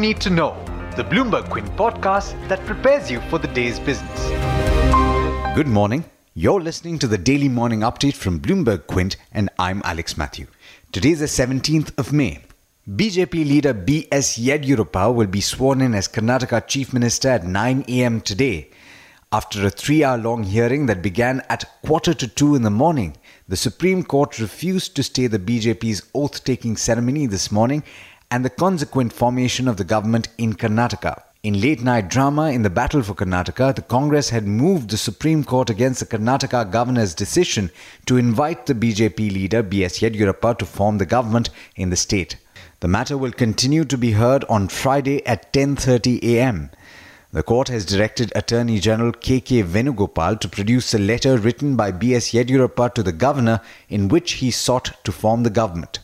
need to know, the Bloomberg Quint podcast that prepares you for the day's business. Good morning. You're listening to the Daily Morning Update from Bloomberg Quint, and I'm Alex Matthew. Today is the 17th of May. BJP leader B.S. Yediyurappa will be sworn in as Karnataka Chief Minister at 9 a.m. today. After a 3-hour-long hearing that began at 1:45 in the morning, the Supreme Court refused to stay the BJP's oath-taking ceremony this morning and the consequent formation of the government in Karnataka. In late-night drama in the battle for Karnataka, the Congress had moved the Supreme Court against the Karnataka governor's decision to invite the BJP leader B.S. Yediyurappa to form the government in the state. The matter will continue to be heard on Friday at 10:30 a.m. The court has directed Attorney General K.K. Venugopal to produce a letter written by B.S. Yediyurappa to the governor in which he sought to form the government.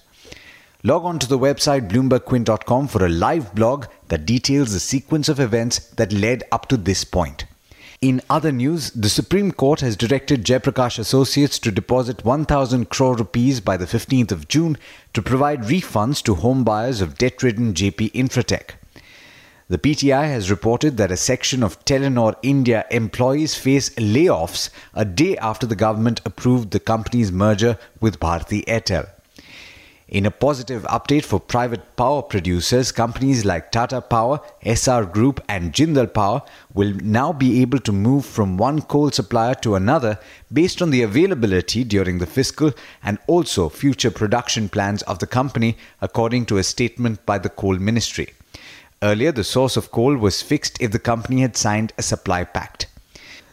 Log on to the website bloombergquint.com for a live blog that details the sequence of events that led up to this point. In other news, the Supreme Court has directed Jaiprakash Associates to deposit 1,000 crore rupees by the 15th of June to provide refunds to home buyers of debt-ridden JP Infratech. The PTI has reported that a section of Telenor India employees face layoffs a day after the government approved the company's merger with Bharti Airtel. In a positive update for private power producers, companies like Tata Power, SR Group and Jindal Power will now be able to move from one coal supplier to another based on the availability during the fiscal and also future production plans of the company, according to a statement by the Coal Ministry. Earlier, the source of coal was fixed if the company had signed a supply pact.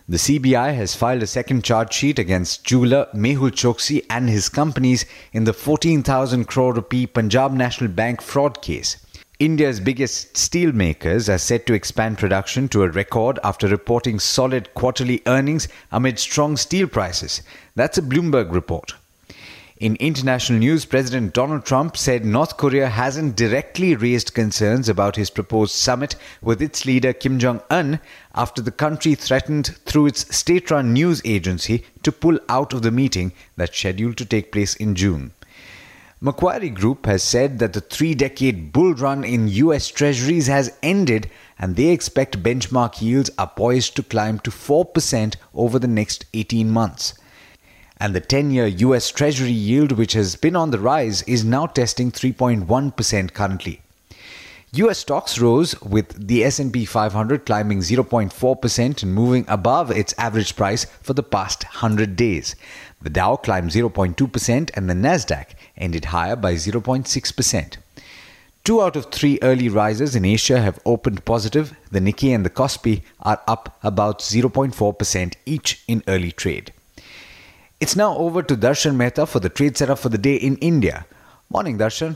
The CBI has filed a second charge sheet against jeweler Mehul Choksi and his companies in the 14,000 crore rupee Punjab National Bank fraud case. India's biggest steel makers are set to expand production to a record after reporting solid quarterly earnings amid strong steel prices. That's a Bloomberg report. In international news, President Donald Trump said North Korea hasn't directly raised concerns about his proposed summit with its leader Kim Jong-un after the country threatened through its state-run news agency to pull out of the meeting that's scheduled to take place in June. Macquarie Group has said that the 3-decade bull run in US Treasuries has ended and they expect benchmark yields are poised to climb to 4% over the next 18 months. And the 10-year US Treasury yield, which has been on the rise, is now testing 3.1% currently. US stocks rose with the S&P 500 climbing 0.4% and moving above its average price for the past 100 days. The Dow climbed 0.2% and the NASDAQ ended higher by 0.6%. 2 out of 3 early rises in Asia have opened positive. The Nikkei and the Kospi are up about 0.4% each in early trade. It's now over to Darshan Mehta for the trade setup for the day in India. Morning, Darshan.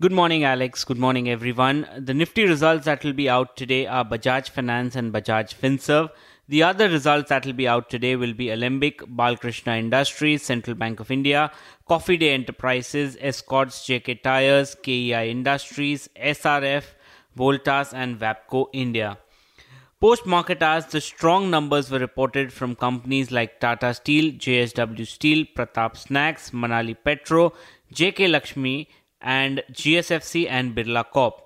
Good morning, Alex. Good morning, everyone. The Nifty results that will be out today are Bajaj Finance and Bajaj FinServ. The other results that will be out today will be Alembic, Bal Krishna Industries, Central Bank of India, Coffee Day Enterprises, Escorts, JK Tires, KEI Industries, SRF, Voltas and Vapco India. Post-market hours, the strong numbers were reported from companies like Tata Steel, JSW Steel, Pratap Snacks, Manali Petro, JK Lakshmi and GSFC and Birla Corp.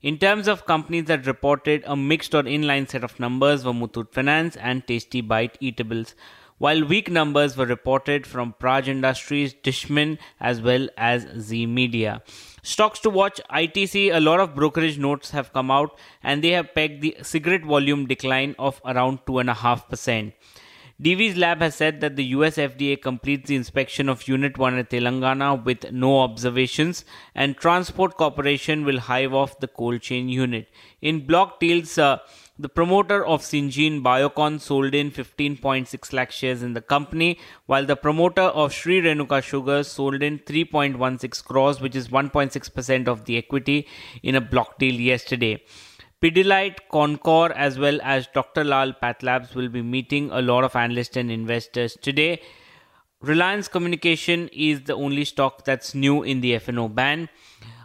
In terms of companies that reported, a mixed or inline set of numbers were Muthoot Finance and Tasty Bite Eatables, while weak numbers were reported from Praj Industries, Dishman as well as Z Media. Stocks to watch, ITC, a lot of brokerage notes have come out and they have pegged the cigarette volume decline of around 2.5%. DV's lab has said that the US FDA completes the inspection of Unit 1 at Telangana with no observations and Transport Corporation will hive off the cold chain unit. In block deals, the promoter of Syngene Biocon sold in 15.6 lakh shares in the company, while the promoter of Sri Renuka Sugars sold in 3.16 crores, which is 1.6% of the equity in a block deal yesterday. Pidilite, Concor as well as Dr. Lal Pathlabs will be meeting a lot of analysts and investors today. Reliance Communication is the only stock that's new in the F&O ban.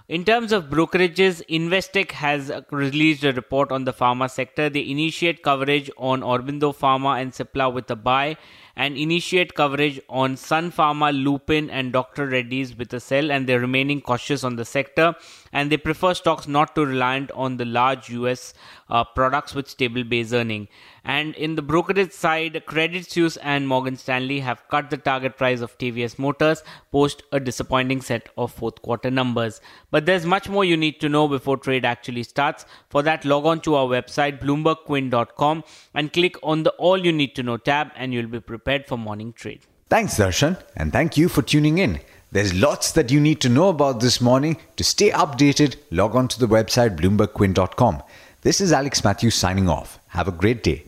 In terms of brokerages, Investec has released a report on the pharma sector. They initiate coverage on Aurobindo Pharma and Cipla with a buy and initiate coverage on Sun Pharma, Lupin and Dr. Reddy's with a sell, and they're remaining cautious on the sector, and they prefer stocks not too reliant on the large US products with stable base earning. And in the brokerage side, Credit Suisse and Morgan Stanley have cut the target price of TVS Motors post a disappointing set of fourth quarter numbers. But there's much more you need to know before trade actually starts. For that, log on to our website bloombergquint.com and click on the All You Need to Know tab, and you'll be prepared for morning trade. Thanks, Darshan, and thank you for tuning in. There's lots that you need to know about this morning. To stay updated, log on to the website bloombergquint.com. This is Alex Matthews signing off. Have a great day.